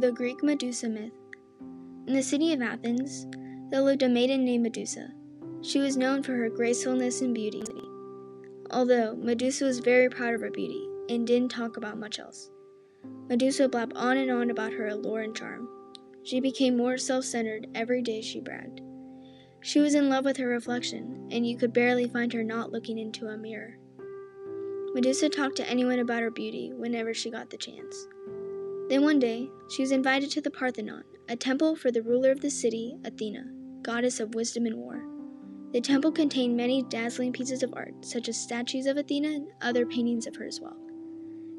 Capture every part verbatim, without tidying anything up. The Greek Medusa myth. In the city of Athens, there lived a maiden named Medusa. She was known for her gracefulness and beauty, although Medusa was very proud of her beauty and didn't talk about much else. Medusa blabbed on and on about her allure and charm. She became more self-centered every day she bragged. She was in love with her reflection, and you could barely find her not looking into a mirror. Medusa talked to anyone about her beauty whenever she got the chance. Then one day, she was invited to the Parthenon, a temple for the ruler of the city, Athena, goddess of wisdom and war. The temple contained many dazzling pieces of art, such as statues of Athena and other paintings of her as well.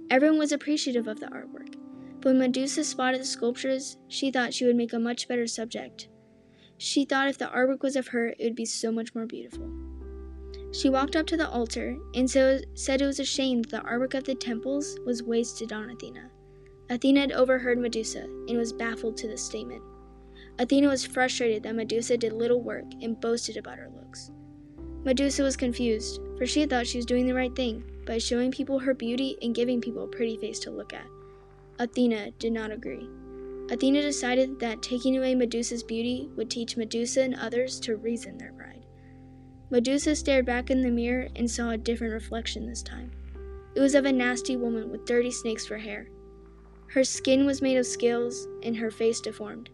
Everyone was appreciative of the artwork, but when Medusa spotted the sculptures, she thought she would make a much better subject. She thought if the artwork was of her, it would be so much more beautiful. She walked up to the altar and so said it was a shame that the artwork of the temples was wasted on Athena. Athena had overheard Medusa and was baffled to this statement. Athena was frustrated that Medusa did little work and boasted about her looks. Medusa was confused, for she had thought she was doing the right thing by showing people her beauty and giving people a pretty face to look at. Athena did not agree. Athena decided that taking away Medusa's beauty would teach Medusa and others to reason their pride. Medusa stared back in the mirror and saw a different reflection this time. It was of a nasty woman with dirty snakes for hair. Her skin was made of scales, and her face deformed.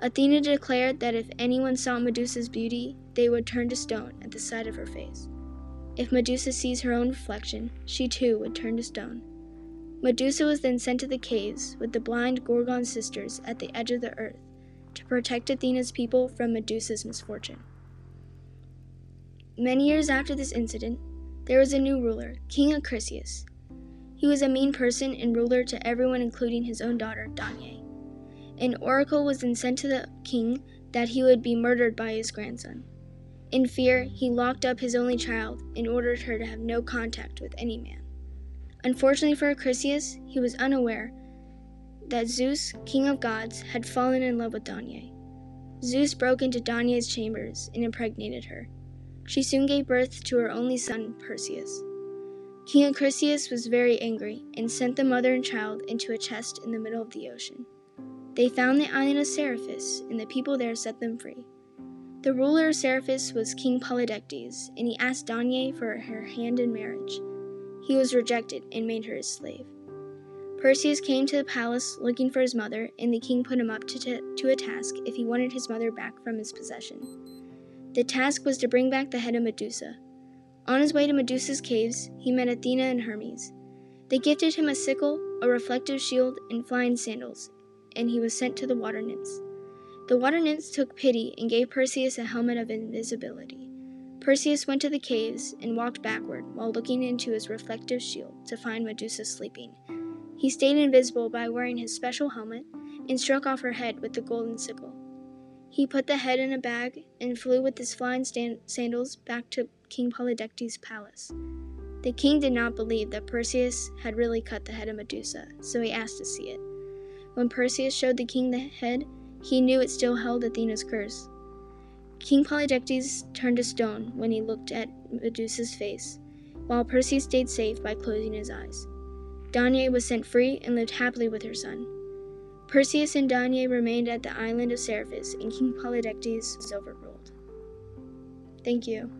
Athena declared that if anyone saw Medusa's beauty, they would turn to stone at the sight of her face. If Medusa sees her own reflection, she too would turn to stone. Medusa was then sent to the caves with the blind Gorgon sisters at the edge of the earth to protect Athena's people from Medusa's misfortune. Many years after this incident, there was a new ruler, King Acrisius. He was a mean person and ruler to everyone, including his own daughter, Danaë. An oracle was then sent to the king that he would be murdered by his grandson. In fear, he locked up his only child and ordered her to have no contact with any man. Unfortunately for Acrisius, he was unaware that Zeus, king of gods, had fallen in love with Danaë. Zeus broke into Danaë's chambers and impregnated her. She soon gave birth to her only son, Perseus. King Acrisius was very angry and sent the mother and child into a chest in the middle of the ocean. They found the island of Seriphos, and the people there set them free. The ruler of Seriphos was King Polydectes, and he asked Danaë for her hand in marriage. He was rejected and made her his slave. Perseus came to the palace looking for his mother, and the king put him up to, t- to a task if he wanted his mother back from his possession. The task was to bring back the head of Medusa. On his way to Medusa's caves, he met Athena and Hermes. They gifted him a sickle, a reflective shield, and flying sandals, and he was sent to the water nymphs. The water nymphs took pity and gave Perseus a helmet of invisibility. Perseus went to the caves and walked backward while looking into his reflective shield to find Medusa sleeping. He stayed invisible by wearing his special helmet and struck off her head with the golden sickle. He put the head in a bag and flew with his flying stand- sandals back to King Polydectes' palace. The king did not believe that Perseus had really cut the head of Medusa, so he asked to see it. When Perseus showed the king the head, he knew it still held Athena's curse. King Polydectes turned to stone when he looked at Medusa's face, while Perseus stayed safe by closing his eyes. Danaë was sent free and lived happily with her son. Perseus and Danaë remained at the island of Seriphos, and King Polydectes was overruled. Thank you.